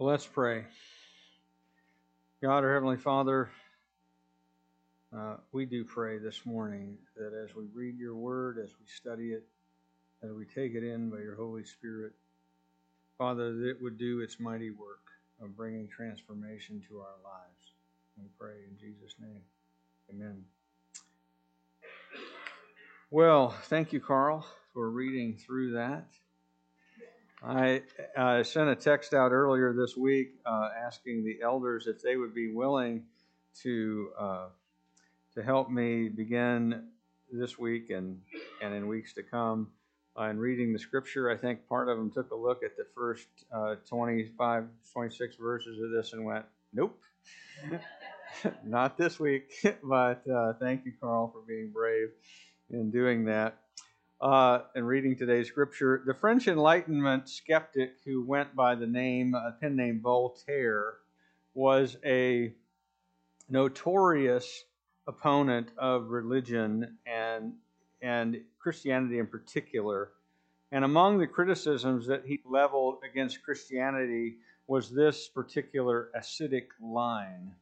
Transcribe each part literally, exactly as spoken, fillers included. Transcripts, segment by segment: Well, let's pray. God, our Heavenly Father, uh, we do pray this morning that as we read your word, as we study it, as we take it in by your Holy Spirit, Father, that it would do its mighty work of bringing transformation to our lives. We pray in Jesus' name. Amen. Well, thank you, Carl, for reading through that. I uh, sent a text out earlier this week uh, asking the elders if they would be willing to uh, to help me begin this week and, and in weeks to come uh, in reading the scripture. I think part of them took a look at the first uh, twenty-five, twenty-six verses of this and went, nope, not this week. But uh, thank you, Carl, for being brave in doing that. Uh, and reading today's scripture, the French Enlightenment skeptic who went by the name, a pen name Voltaire, was a notorious opponent of religion and and Christianity in particular. And among the criticisms that he leveled against Christianity was this particular ascetic line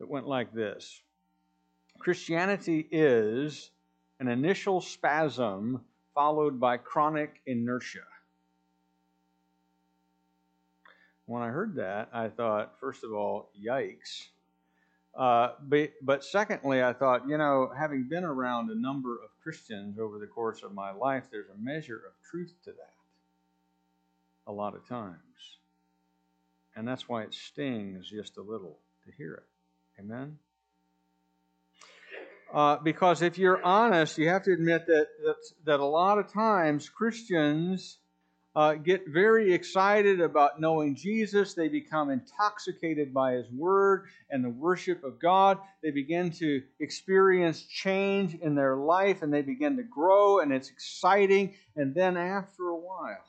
that went like this: Christianity is an initial spasm followed by chronic inertia. When I heard that, I thought, first of all, yikes. Uh, but, but secondly, I thought, you know, having been around a number of Christians over the course of my life, there's a measure of truth to that a lot of times. And that's why it stings just a little to hear it. Amen? Uh, because if you're honest, you have to admit that that, that a lot of times Christians uh, get very excited about knowing Jesus. They become intoxicated by His Word and the worship of God. They begin to experience change in their life, and they begin to grow, and it's exciting. And then after a while,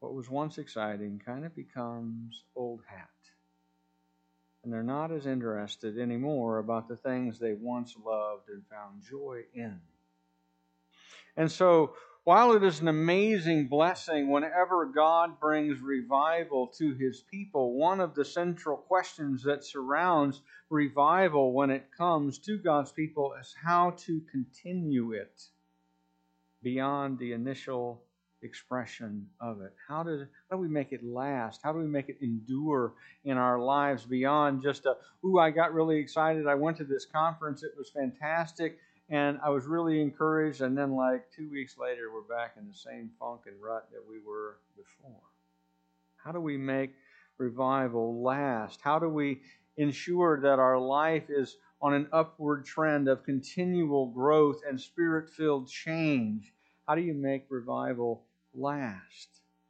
what was once exciting kind of becomes old hat. And they're not as interested anymore about the things they once loved and found joy in. And so, while it is an amazing blessing whenever God brings revival to His people, one of the central questions that surrounds revival when it comes to God's people is how to continue it beyond the initial expression of it. How does how do we make it last? How do we make it endure in our lives beyond just a, ooh, I got really excited. I went to this conference. It was fantastic. And I was really encouraged. And then like two weeks later, we're back in the same funk and rut that we were before. How do we make revival last? How do we ensure that our life is on an upward trend of continual growth and spirit-filled change? How do you make revival last?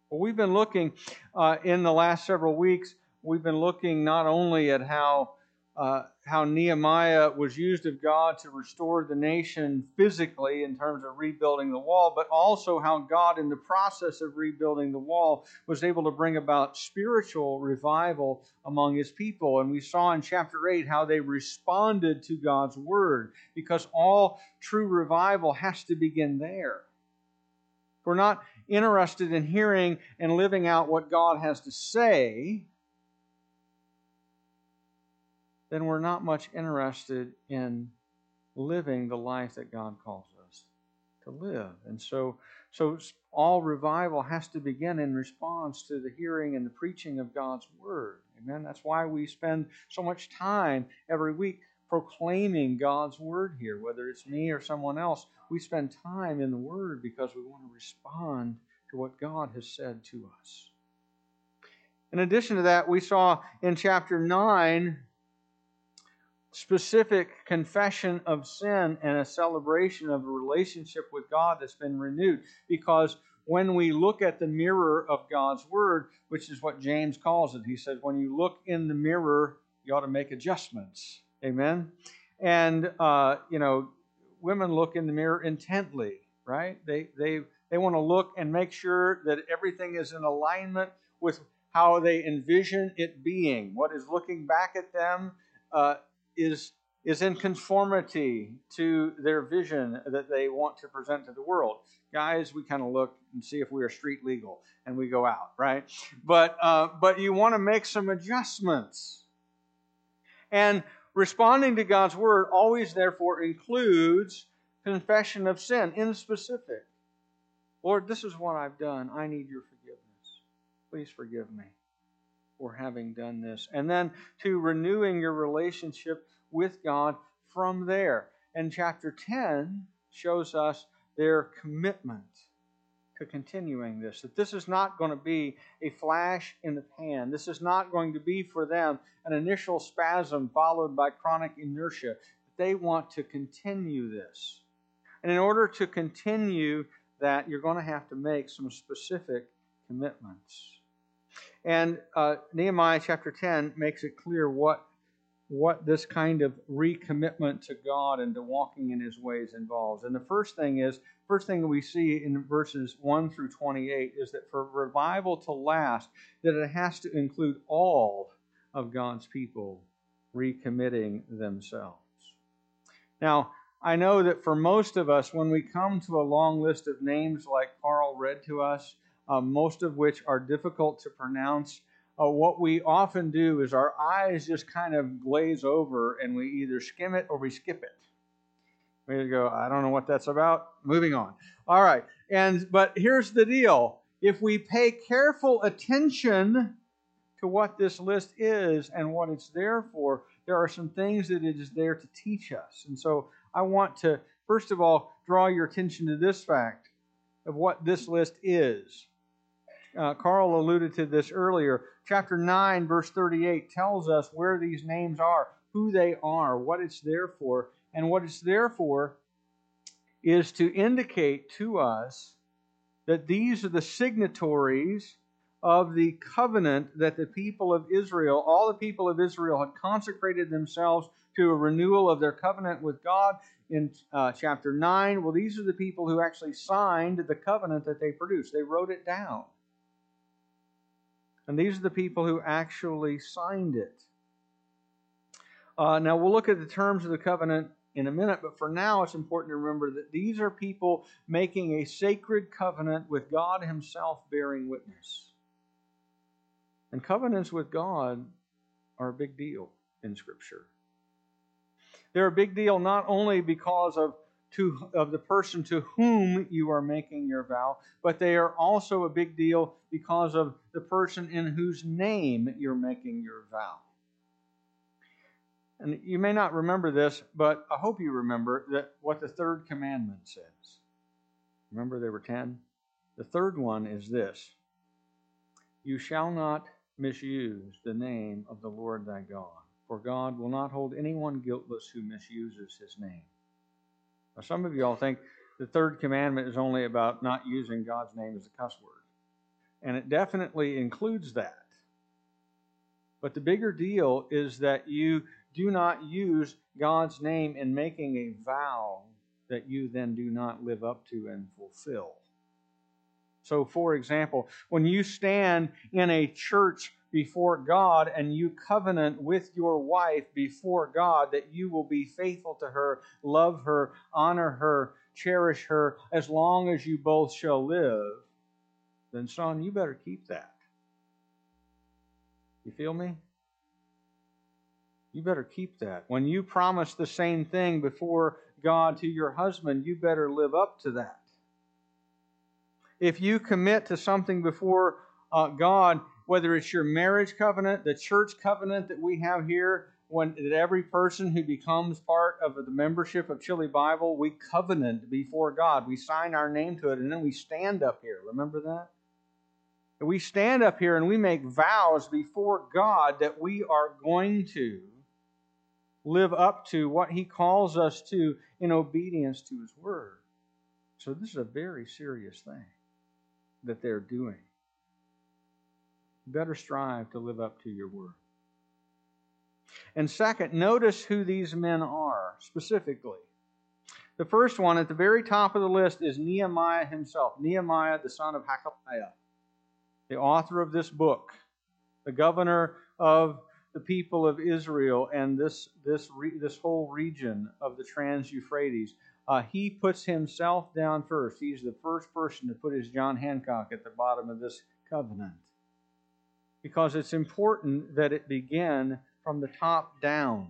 Well, we've been looking uh, in the last several weeks, we've been looking not only at how uh, how Nehemiah was used of God to restore the nation physically in terms of rebuilding the wall, but also how God, in the process of rebuilding the wall, was able to bring about spiritual revival among His people. And we saw in chapter eight how they responded to God's word, because all true revival has to begin there. We're not interested in hearing and living out what God has to say, then we're not much interested in living the life that God calls us to live. And so, so all revival has to begin in response to the hearing and the preaching of God's word. Amen? That's why we spend so much time every week proclaiming God's word here, whether it's me or someone else. We spend time in the Word because we want to respond to what God has said to us. In addition to that, we saw in chapter nine specific confession of sin and a celebration of a relationship with God that's been renewed. Because when we look at the mirror of God's Word, which is what James calls it, he says, when you look in the mirror, you ought to make adjustments. Amen? And, uh, you know, women look in the mirror intently, right? They they they want to look and make sure that everything is in alignment with how they envision it being. What is looking back at them uh, is is in conformity to their vision that they want to present to the world. Guys, we kind of look and see if we are street legal, and we go out, right? But uh, but you want to make some adjustments. And responding to God's word always, therefore, includes confession of sin in specific. Lord, this is what I've done. I need your forgiveness. Please forgive me for having done this. And then to renewing your relationship with God from there. And chapter ten shows us their commitment to continuing this. That this is not going to be a flash in the pan. This is not going to be for them an initial spasm followed by chronic inertia. They want to continue this. And in order to continue that, you're going to have to make some specific commitments. And uh, Nehemiah chapter ten makes it clear what what this kind of recommitment to God and to walking in His ways involves. And the first thing is, first thing we see in verses one through twenty-eight is that for revival to last, that it has to include all of God's people recommitting themselves. Now, I know that for most of us, when we come to a long list of names like Carl read to us, uh, most of which are difficult to pronounce, Uh, what we often do is our eyes just kind of glaze over and we either skim it or we skip it. We go, I don't know what that's about. Moving on. All right. And but here's the deal. If we pay careful attention to what this list is and what it's there for, there are some things that it is there to teach us. And so I want to, first of all, draw your attention to this fact of what this list is. Uh, Carl alluded to this earlier. Chapter nine, verse thirty-eight tells us where these names are, who they are, what it's there for. And what it's there for is to indicate to us that these are the signatories of the covenant that the people of Israel, all the people of Israel, had consecrated themselves to a renewal of their covenant with God in uh, chapter nine. Well, these are the people who actually signed the covenant that they produced. They wrote it down. And these are the people who actually signed it. Uh, now, we'll look at the terms of the covenant in a minute, but for now it's important to remember that these are people making a sacred covenant with God Himself bearing witness. And covenants with God are a big deal in Scripture. They're a big deal not only because of To, of the person to whom you are making your vow, but they are also a big deal because of the person in whose name you're making your vow. And you may not remember this, but I hope you remember that what the third commandment says. Remember there were ten? The third one is this: you shall not misuse the name of the Lord thy God, for God will not hold anyone guiltless who misuses His name. Now, some of you all think the third commandment is only about not using God's name as a cuss word. And it definitely includes that. But the bigger deal is that you do not use God's name in making a vow that you then do not live up to and fulfill. So, for example, when you stand in a church before God and you covenant with your wife before God that you will be faithful to her, love her, honor her, cherish her, as long as you both shall live, then son, you better keep that. You feel me? You better keep that. When you promise the same thing before God to your husband, you better live up to that. If you commit to something before uh, God, whether it's your marriage covenant, the church covenant that we have here, when that every person who becomes part of the membership of Chile Bible, we covenant before God. We sign our name to it, and then we stand up here. Remember that? We stand up here and we make vows before God that we are going to live up to what He calls us to in obedience to His word. So this is a very serious thing that they're doing. Better strive to live up to your word. And second, notice who these men are specifically. The first one at the very top of the list is Nehemiah himself. Nehemiah, the son of Hakaliah, the author of this book, the governor of the people of Israel and this this re, this whole region of the Trans Euphrates. Uh, he puts himself down first. He's the first person to put his John Hancock at the bottom of this covenant, because it's important that it begin from the top down.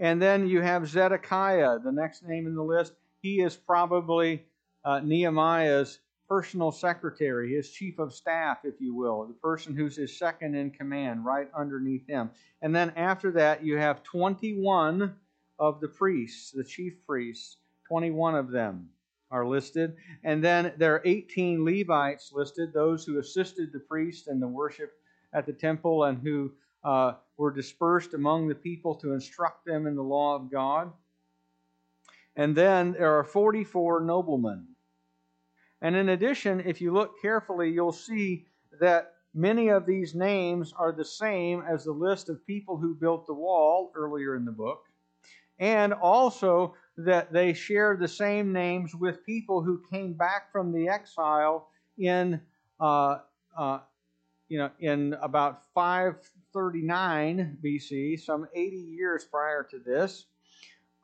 And then you have Zedekiah, the next name in the list. He is probably uh, Nehemiah's personal secretary, his chief of staff, if you will, the person who's his second in command, right underneath him. And then after that, you have twenty-one of the priests, the chief priests, twenty-one of them are listed. And then there are eighteen Levites listed, those who assisted the priests in the worship at the temple and who uh, were dispersed among the people to instruct them in the law of God. And then there are forty-four noblemen. And in addition, if you look carefully, you'll see that many of these names are the same as the list of people who built the wall earlier in the book. And also that they share the same names with people who came back from the exile in, uh, uh, you know, in about five thirty-nine B C, some eighty years prior to this.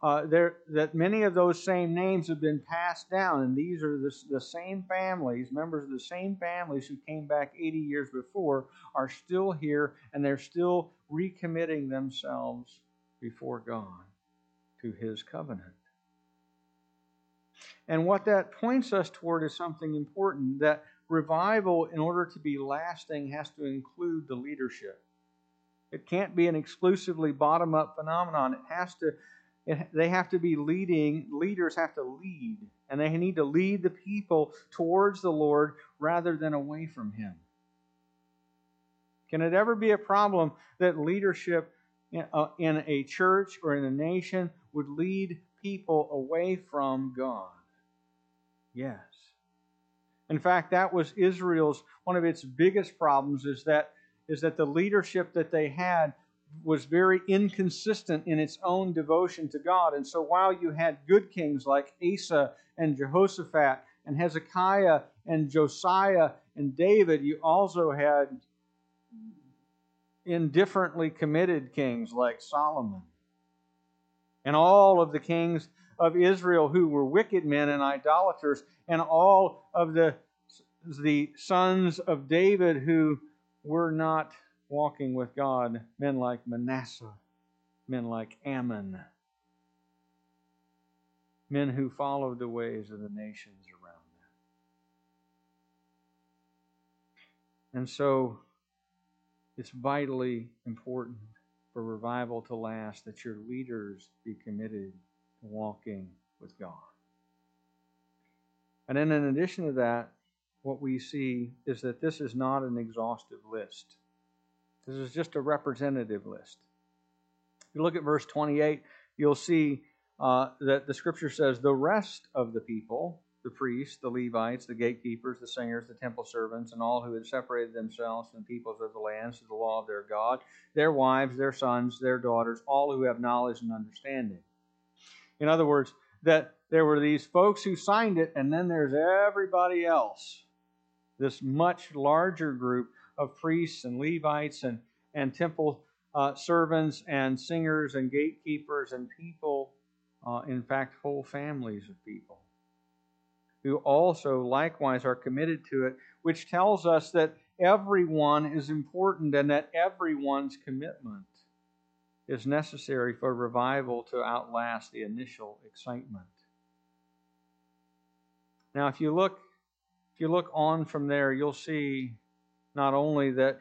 Uh, there, that many of those same names have been passed down, and these are the, the same families, members of the same families who came back eighty years before are still here, and they're still recommitting themselves before God to His covenant. And what that points us toward is something important, that revival, in order to be lasting, has to include the leadership. It can't be an exclusively bottom-up phenomenon. It has to It, they have to be leading, leaders have to lead, and they need to lead the people towards the Lord rather than away from Him. Can it ever be a problem that leadership in a, in a church or in a nation would lead people away from God? Yes. In fact, that was Israel's, one of its biggest problems is that is that the leadership that they had was very inconsistent in its own devotion to God. And so while you had good kings like Asa and Jehoshaphat and Hezekiah and Josiah and David, you also had indifferently committed kings like Solomon. And all of the kings of Israel who were wicked men and idolaters, and all of the, the sons of David who were not walking with God, men like Manasseh, men like Ammon, men who followed the ways of the nations around them. And so it's vitally important for revival to last that your leaders be committed to walking with God. And then in addition to that, what we see is that this is not an exhaustive list. This is just a representative list. If you look at verse twenty-eight, you'll see uh, that the scripture says, the rest of the people, the priests, the Levites, the gatekeepers, the singers, the temple servants, and all who had separated themselves from the peoples of the lands to the law of their God, their wives, their sons, their daughters, all who have knowledge and understanding. In other words, that there were these folks who signed it, and then there's everybody else, this much larger group of priests and Levites and, and temple uh, servants and singers and gatekeepers and people, uh, in fact, whole families of people, who also likewise are committed to it, which tells us that everyone is important and that everyone's commitment is necessary for revival to outlast the initial excitement. Now, if you look, if you look on from there, you'll see not only that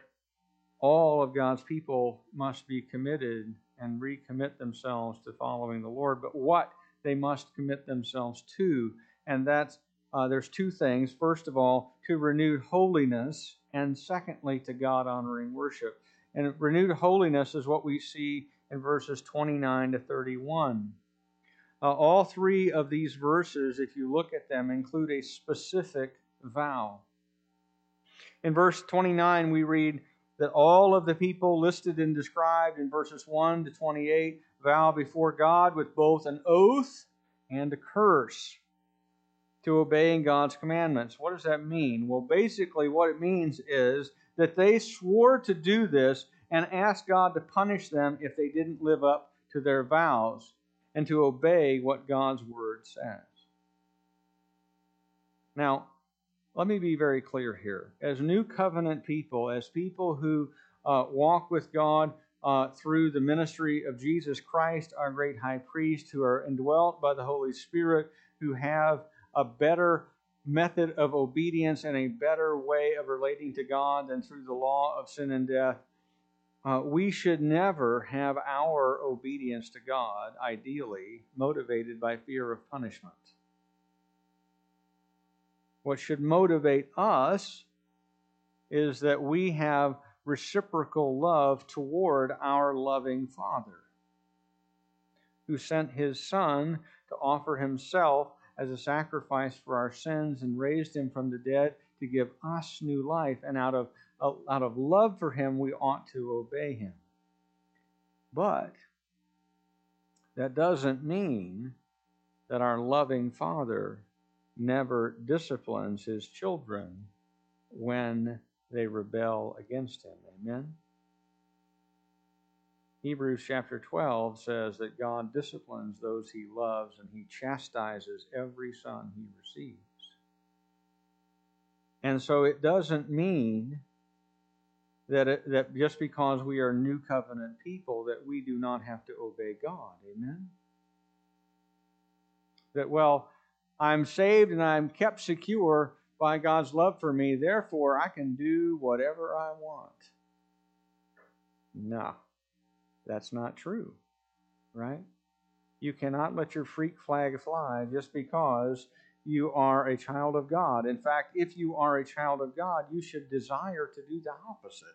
all of God's people must be committed and recommit themselves to following the Lord, but what they must commit themselves to. And that's, uh, there's two things. First of all, to renewed holiness, and secondly, to God-honoring worship. And renewed holiness is what we see in verses twenty-nine to thirty-one. Uh, all three of these verses, if you look at them, include a specific vow. In verse twenty-nine, we read that all of the people listed and described in verses one to twenty-eight vow before God with both an oath and a curse to obeying God's commandments. What does that mean? Well, basically what it means is that they swore to do this, and asked God to punish them if they didn't live up to their vows and to obey what God's word says. Now, let me be very clear here. As new covenant people, as people who uh, walk with God uh, through the ministry of Jesus Christ, our great high priest, who are indwelt by the Holy Spirit, who have a better method of obedience and a better way of relating to God than through the law of sin and death, uh, we should never have our obedience to God, ideally, motivated by fear of punishment. What should motivate us is that we have reciprocal love toward our loving Father, who sent his Son to offer himself as a sacrifice for our sins and raised him from the dead to give us new life. And out of, out of love for him, we ought to obey him. But that doesn't mean that our loving Father never disciplines his children when they rebel against him. Amen? Hebrews chapter twelve says that God disciplines those he loves, and he chastises every son he receives. And so it doesn't mean that, it, that just because we are new covenant people that we do not have to obey God. Amen? That, well, I'm saved and I'm kept secure by God's love for me, therefore I can do whatever I want. No, that's not true, right? You cannot let your freak flag fly just because you are a child of God. In fact, if you are a child of God, you should desire to do the opposite.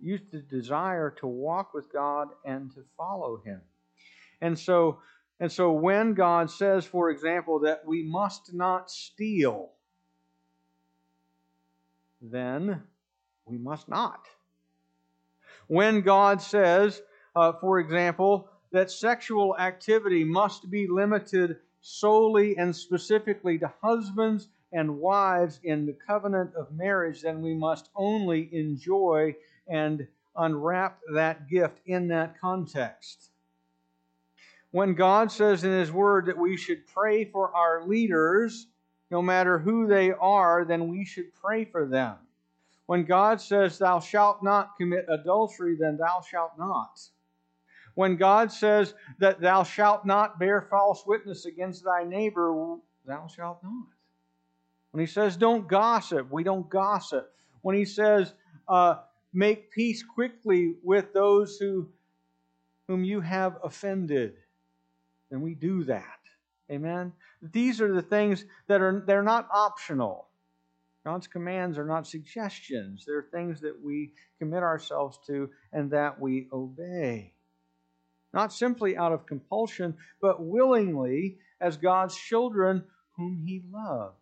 You should desire to walk with God and to follow him. And so, And so when God says, for example, that we must not steal, then we must not. When God says, uh, for example, that sexual activity must be limited solely and specifically to husbands and wives in the covenant of marriage, then we must only enjoy and unwrap that gift in that context. When God says in his word that we should pray for our leaders, no matter who they are, then we should pray for them. When God says, thou shalt not commit adultery, then thou shalt not. When God says that thou shalt not bear false witness against thy neighbor, thou shalt not. When he says, don't gossip, we don't gossip. When he says, uh, make peace quickly with those who, whom you have offended, then we do that. Amen? These are the things that are they're not optional. God's commands are not suggestions. They're things that we commit ourselves to and that we obey. Not simply out of compulsion, but willingly as God's children whom he loves.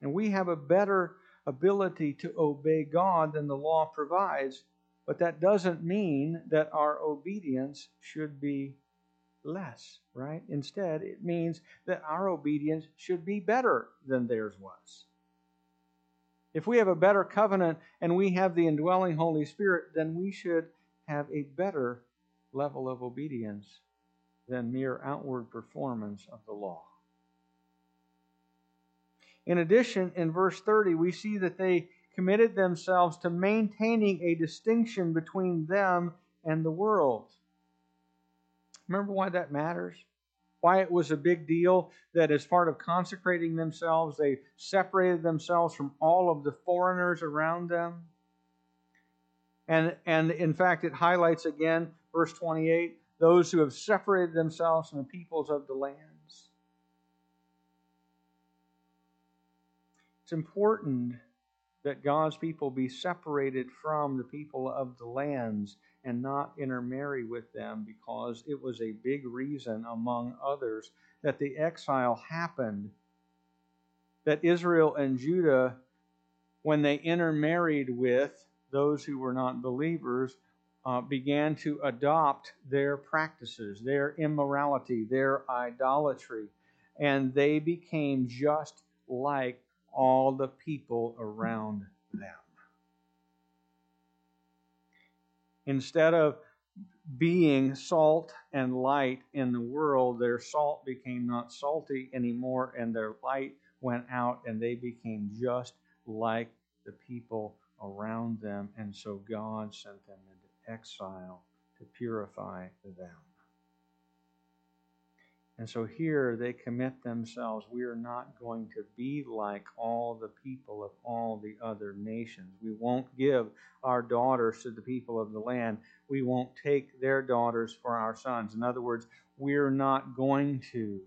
And we have a better ability to obey God than the law provides, but that doesn't mean that our obedience should be less, right? Instead, it means that our obedience should be better than theirs was. If we have a better covenant and we have the indwelling Holy Spirit, then we should have a better level of obedience than mere outward performance of the law. In addition, in verse thirty, we see that they committed themselves to maintaining a distinction between them and the world. Remember why that matters? Why it was a big deal that as part of consecrating themselves, they separated themselves from all of the foreigners around them? And, and in fact, it highlights again, verse twenty-eight, those who have separated themselves from the peoples of the lands. It's important that God's people be separated from the people of the lands and not intermarry with them, because it was a big reason, among others, that the exile happened, that Israel and Judah, when they intermarried with those who were not believers, uh, began to adopt their practices, their immorality, their idolatry, and they became just like all the people around them. Instead of being salt and light in the world, their salt became not salty anymore, and their light went out, and they became just like the people around them. And so God sent them into exile to purify them. And so here they commit themselves. We are not going to be like all the people of all the other nations. We won't give our daughters to the people of the land. We won't take their daughters for our sons. In other words, we're not going to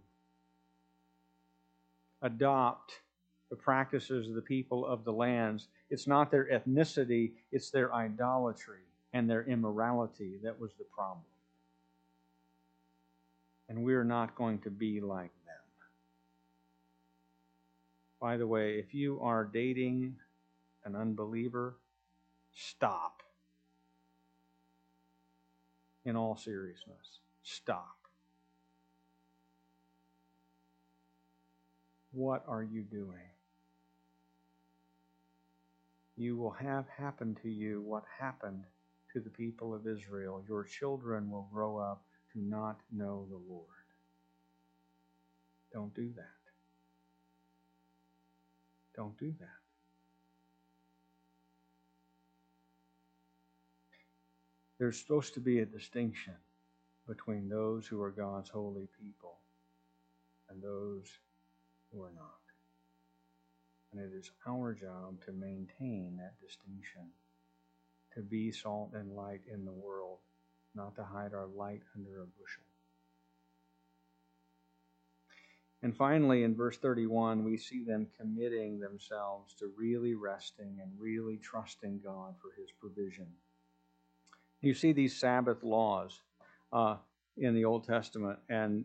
adopt the practices of the people of the lands. It's not their ethnicity, it's their idolatry and their immorality that was the problem. And we're not going to be like them. By the way, if you are dating an unbeliever, stop. In all seriousness, stop. What are you doing? You will have happen to you what happened to the people of Israel. Your children will grow up to not know the Lord. Don't do that. Don't do that. There's supposed to be a distinction between those who are God's holy people and those who are not. And it is our job to maintain that distinction, to be salt and light in the world, not to hide our light under a bushel. And finally, in verse thirty-one, we see them committing themselves to really resting and really trusting God for His provision. You see these Sabbath laws uh, in the Old Testament, and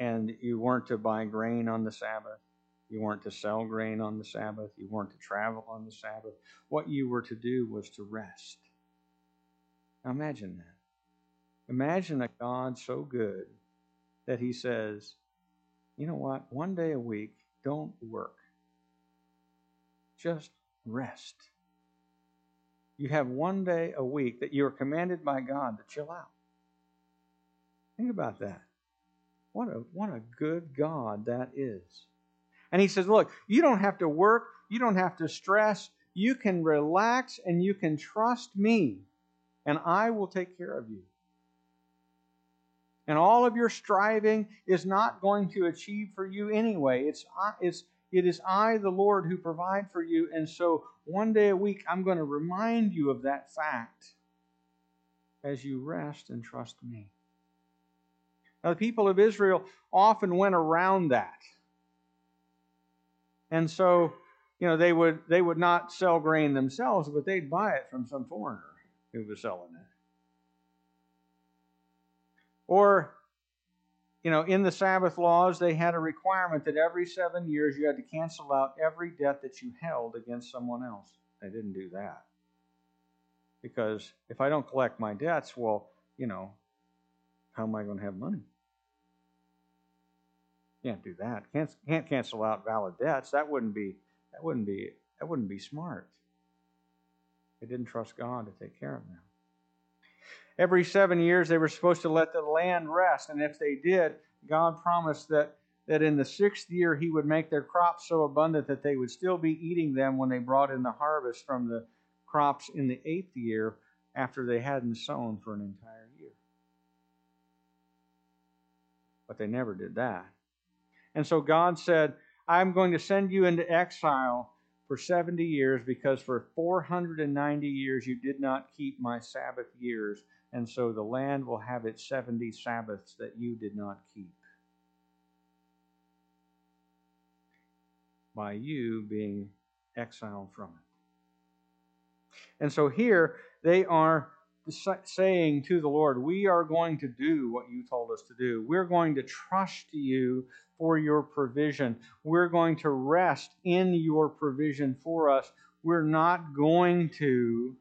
and you weren't to buy grain on the Sabbath. You weren't to sell grain on the Sabbath. You weren't to travel on the Sabbath. What you were to do was to rest. Now imagine that. Imagine a God so good that He says, you know what, one day a week, don't work. Just rest. You have one day a week that you're commanded by God to chill out. Think about that. What a, what a good God that is. And He says, look, you don't have to work. You don't have to stress. You can relax and you can trust me. And I will take care of you. And all of your striving is not going to achieve for you anyway. It's I, it's, it is I, the Lord, who provide for you. And so one day a week, I'm going to remind you of that fact as you rest and trust me. Now, the people of Israel often went around that. And so, you know, they would, they would not sell grain themselves, but they'd buy it from some foreigner who was selling it. Or, you know, in the Sabbath laws, they had a requirement that every seven years you had to cancel out every debt that you held against someone else. They didn't do that. Because if I don't collect my debts, well, you know, how am I going to have money? Can't do that. Can't, can't cancel out valid debts. That wouldn't be, that wouldn't be, that wouldn't be smart. They didn't trust God to take care of them. Every seven years, they were supposed to let the land rest. And if they did, God promised that, that in the sixth year, He would make their crops so abundant that they would still be eating them when they brought in the harvest from the crops in the eighth year after they hadn't sown for an entire year. But they never did that. And so God said, I'm going to send you into exile for seventy years, because for four hundred ninety years you did not keep my Sabbath years, and so the land will have its seventy Sabbaths that you did not keep. By you being exiled from it. And so here they are saying to the Lord, we are going to do what you told us to do. We're going to trust you for your provision. We're going to rest in your provision for us. We're not going to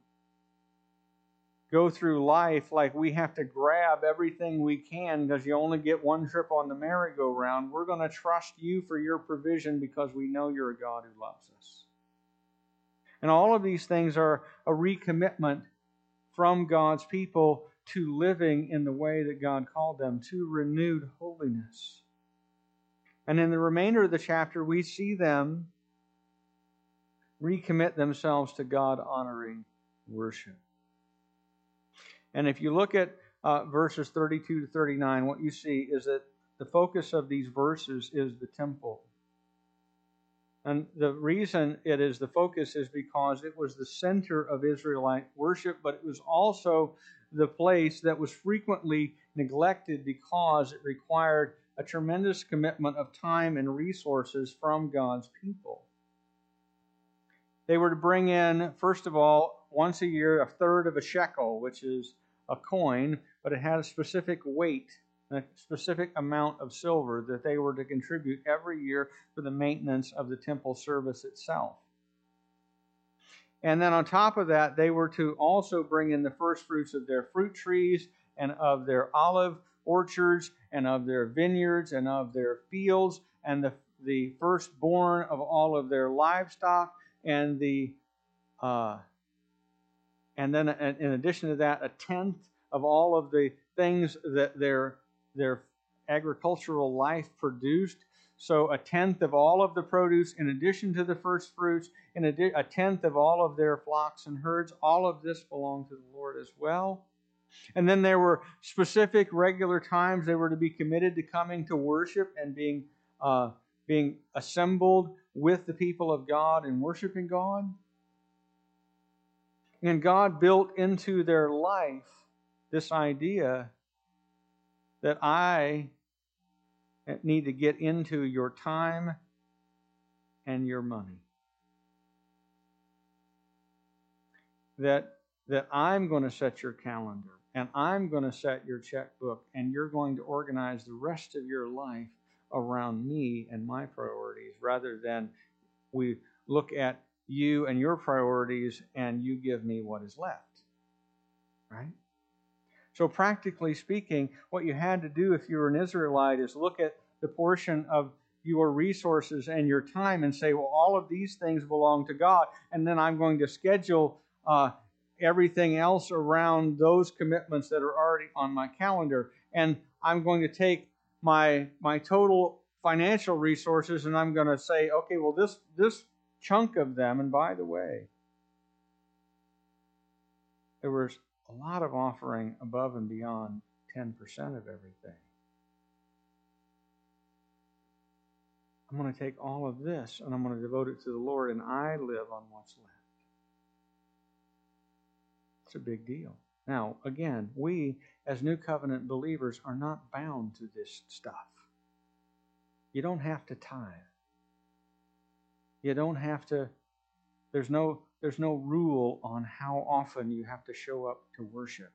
go through life like we have to grab everything we can because you only get one trip on the merry-go-round. We're going to trust you for your provision because we know you're a God who loves us. And all of these things are a recommitment from God's people to living in the way that God called them, to renewed holiness. And in the remainder of the chapter, we see them recommit themselves to God-honoring worship. And if you look at uh, verses thirty-two to thirty-nine, what you see is that the focus of these verses is the temple. And the reason it is the focus is because it was the center of Israelite worship, but it was also the place that was frequently neglected because it required a tremendous commitment of time and resources from God's people. They were to bring in, first of all, once a year, a third of a shekel, which is a coin, but it had a specific weight, a specific amount of silver that they were to contribute every year for the maintenance of the temple service itself. And then on top of that, they were to also bring in the first fruits of their fruit trees and of their olive orchards and of their vineyards and of their fields and the, the firstborn of all of their livestock and the uh, and then in addition to that, a tenth of all of the things that their their agricultural life produced. So a tenth of all of the produce, in addition to the first fruits, in adi- a tenth of all of their flocks and herds, all of this belonged to the Lord as well. And then there were specific regular times they were to be committed to coming to worship and being uh, being assembled with the people of God and worshiping God. And God built into their life this idea that I need to get into your time and your money. That, that I'm going to set your calendar and I'm going to set your checkbook and you're going to organize the rest of your life around me and my priorities rather than we look at you and your priorities and you give me what is left. Right? So practically speaking, what you had to do if you were an Israelite is look at the portion of your resources and your time and say, well, all of these things belong to God, and then I'm going to schedule uh, everything else around those commitments that are already on my calendar. And I'm going to take my my total financial resources and I'm going to say, okay, well, this this chunk of them, and by the way, there was a lot of offering above and beyond ten percent of everything. I'm going to take all of this and I'm going to devote it to the Lord, and I live on what's left. It's a big deal. Now, again, we as New Covenant believers are not bound to this stuff. You don't have to tithe. You don't have to, there's no There's no rule on how often you have to show up to worship.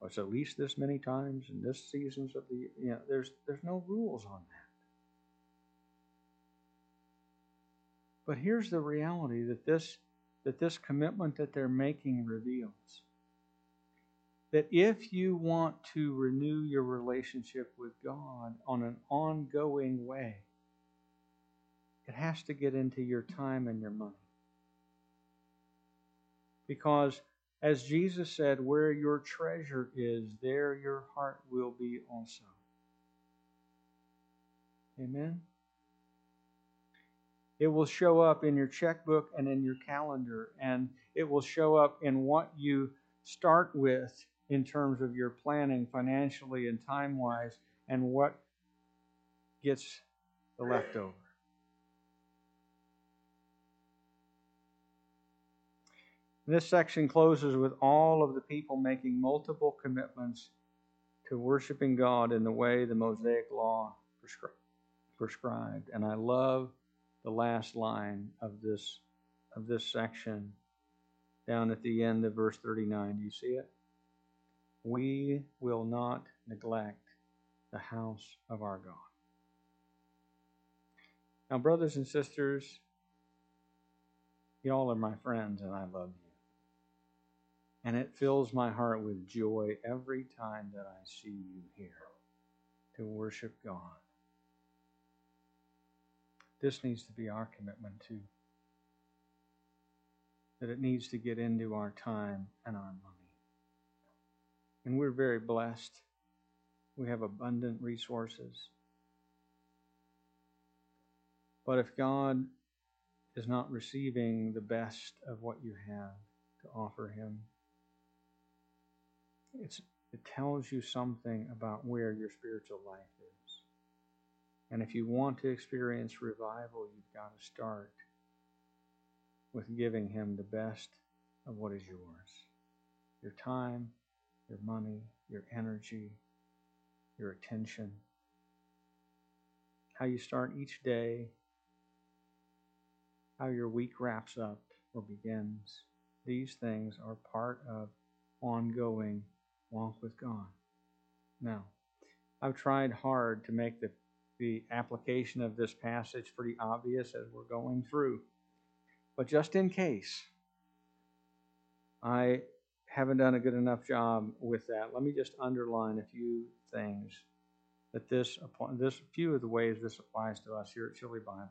Well, it's at least this many times in this seasons of the, you know, there's there's no rules on that. But here's the reality that this that this commitment that they're making reveals. That if you want to renew your relationship with God on an ongoing way, it has to get into your time and your money. Because as Jesus said, where your treasure is, there your heart will be also. Amen? It will show up in your checkbook and in your calendar, and it will show up in what you start with in terms of your planning financially and time-wise, and what gets the leftover. This section closes with all of the people making multiple commitments to worshiping God in the way the Mosaic Law prescri- prescribed. And I love the last line of this, of this section down at the end of verse thirty-nine. Do you see it? We will not neglect the house of our God. Now, brothers and sisters, y'all are my friends and I love you. And it fills my heart with joy every time that I see you here to worship God. This needs to be our commitment too. that it needs to get into our time and our money. And we're very blessed. We have abundant resources. But if God is not receiving the best of what you have to offer Him, it's, it tells you something about where your spiritual life is. And if you want to experience revival, you've got to start with giving Him the best of what is yours. Your time, your money, your energy, your attention. How you start each day, how your week wraps up or begins, these things are part of ongoing walk with God. Now, I've tried hard to make the, the application of this passage pretty obvious as we're going through. But just in case I haven't done a good enough job with that, let me just underline a few things that this, this few of the ways this applies to us here at Chile Bible.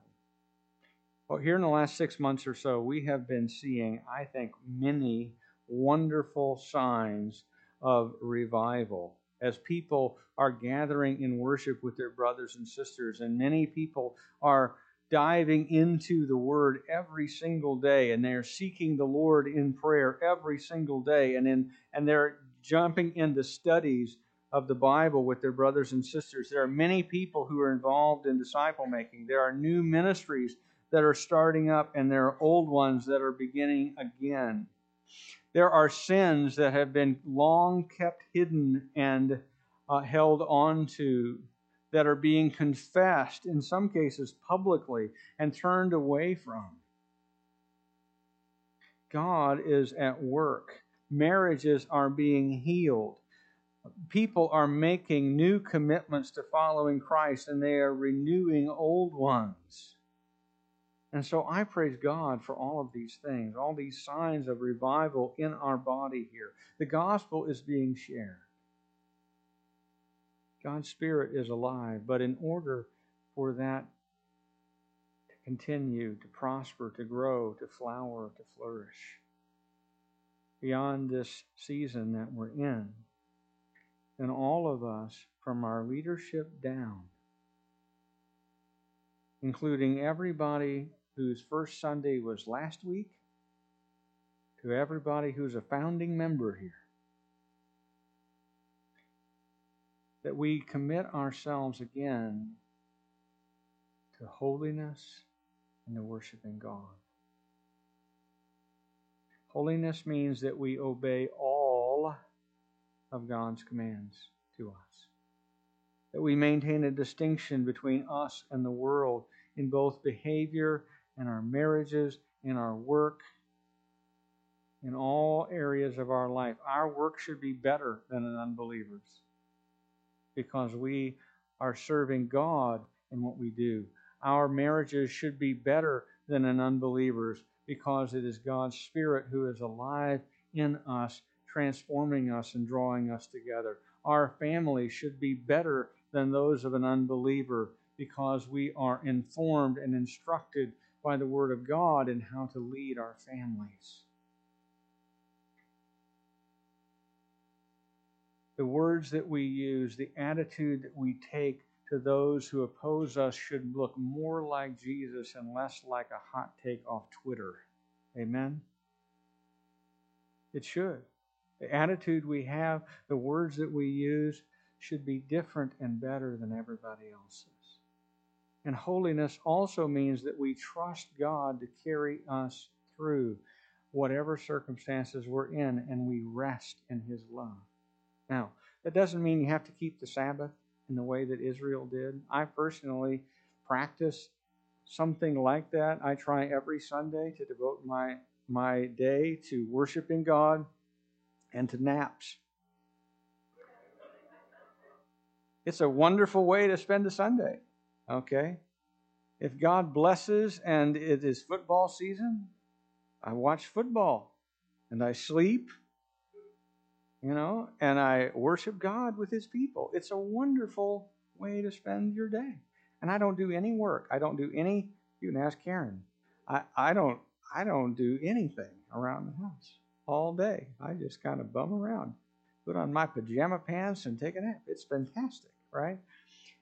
Well, here in the last six months or so, we have been seeing, I think, many wonderful signs of revival as people are gathering in worship with their brothers and sisters, and many people are diving into the Word every single day, and they're seeking the Lord in prayer every single day, and in, and they're jumping into studies of the Bible with their brothers and sisters. There are many people who are involved in disciple making. There are new ministries that are starting up, and there are old ones that are beginning again. There are sins that have been long kept hidden and uh, held on to, that are being confessed, in some cases publicly, and turned away from. God is at work. Marriages are being healed. People are making new commitments to following Christ, and they are renewing old ones. And so I praise God for all of these things, all these signs of revival in our body here. The gospel is being shared. God's Spirit is alive, but in order for that to continue, to prosper, to grow, to flower, to flourish, beyond this season that we're in, then all of us, from our leadership down, including everybody whose first Sunday was last week, to everybody who's a founding member here, that we commit ourselves again to holiness and to worshiping God. Holiness means that we obey all of God's commands to us, that we maintain a distinction between us and the world in both behavior and our marriages, in our work, in all areas of our life. Our work should be better than an unbeliever's, because we are serving God in what we do. Our marriages should be better than an unbeliever's, because it is God's Spirit who is alive in us, transforming us and drawing us together. Our family should be better than those of an unbeliever, because we are informed and instructed by the Word of God in how to lead our families. The words that we use, the attitude that we take to those who oppose us should look more like Jesus and less like a hot take off Twitter. Amen? It should. The attitude we have, the words that we use should be different and better than everybody else's. And holiness also means that we trust God to carry us through whatever circumstances we're in, and we rest in His love. Now, that doesn't mean you have to keep the Sabbath in the way that Israel did. I personally practice something like that. I try every Sunday to devote my, my day to worshiping God and to naps. It's a wonderful way to spend a Sunday, okay? If God blesses and it is football season, I watch football and I sleep. You know, and I worship God with His people. It's a wonderful way to spend your day. And I don't do any work. I don't do any, you can ask Karen. I, I don't I don't do anything, around the house all day. I just kind of bum around, put on my pajama pants and take a nap. It's fantastic, right?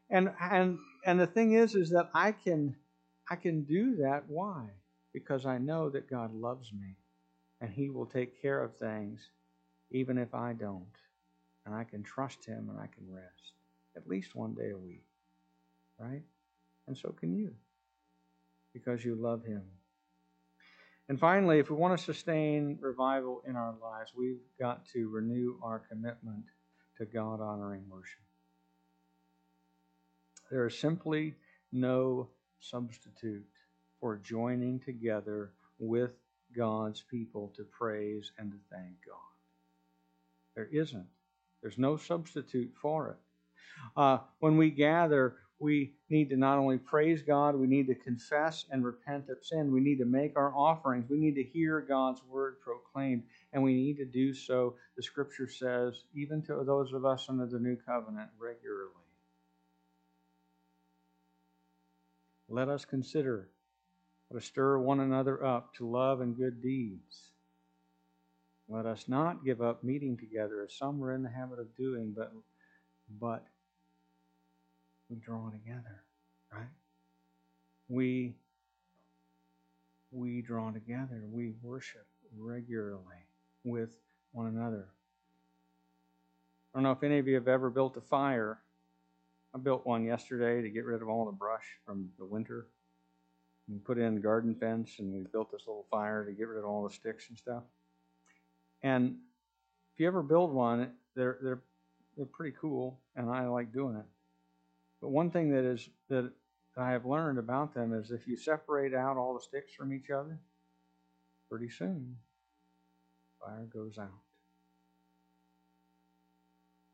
And and and the thing is, is that I can I can do that. Why? Because I know that God loves me, and He will take care of things, even if I don't. And I can trust Him, and I can rest at least one day a week, right? And so can you, because you love Him. And finally, if we want to sustain revival in our lives, we've got to renew our commitment to God-honoring worship. There is simply no substitute for joining together with God's people to praise and to thank God. There isn't. There's no substitute for it. Uh, when we gather, we need to not only praise God, we need to confess and repent of sin. We need to make our offerings. We need to hear God's word proclaimed, and we need to do so, the Scripture says, even to those of us under the new covenant, regularly. Let us consider how to stir one another up to love and good deeds. Let us not give up meeting together, as some are in the habit of doing, but but we draw together, right? We, we draw together. We worship regularly with one another. I don't know if any of you have ever built a fire. I built one yesterday to get rid of all the brush from the winter. We put in garden fence, and we built this little fire to get rid of all the sticks and stuff. And if you ever build one, they're they're they're pretty cool, and I like doing it. But one thing that is that I have learned about them is if you separate out all the sticks from each other, pretty soon fire goes out.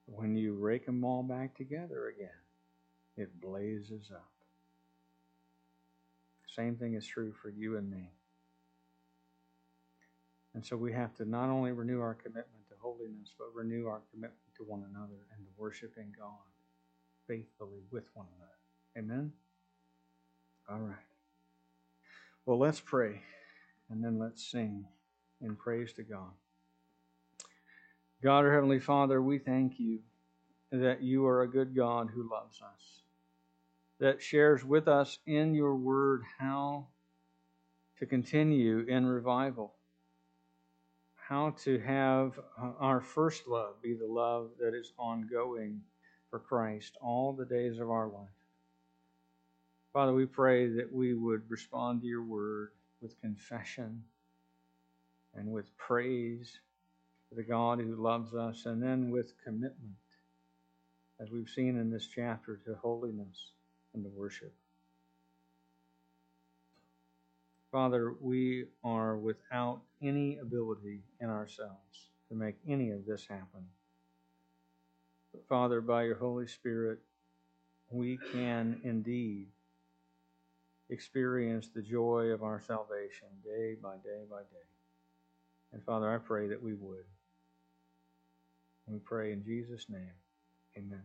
When you rake them all back together again, it blazes up. Same thing is true for you and me. And so we have to not only renew our commitment to holiness, but renew our commitment to one another and to worshiping God faithfully with one another. Amen? All right. Well, let's pray, and then let's sing in praise to God. God, our Heavenly Father, we thank You that You are a good God who loves us, that shares with us in Your Word how to continue in revival, how to have our first love be the love that is ongoing for Christ all the days of our life. Father, we pray that we would respond to Your word with confession and with praise to the God who loves us, and then with commitment, as we've seen in this chapter, to holiness and to worship. Father, we are without any ability in ourselves to make any of this happen. But Father, by Your Holy Spirit, we can indeed experience the joy of our salvation day by day by day. And Father, I pray that we would. We pray in Jesus' name. Amen.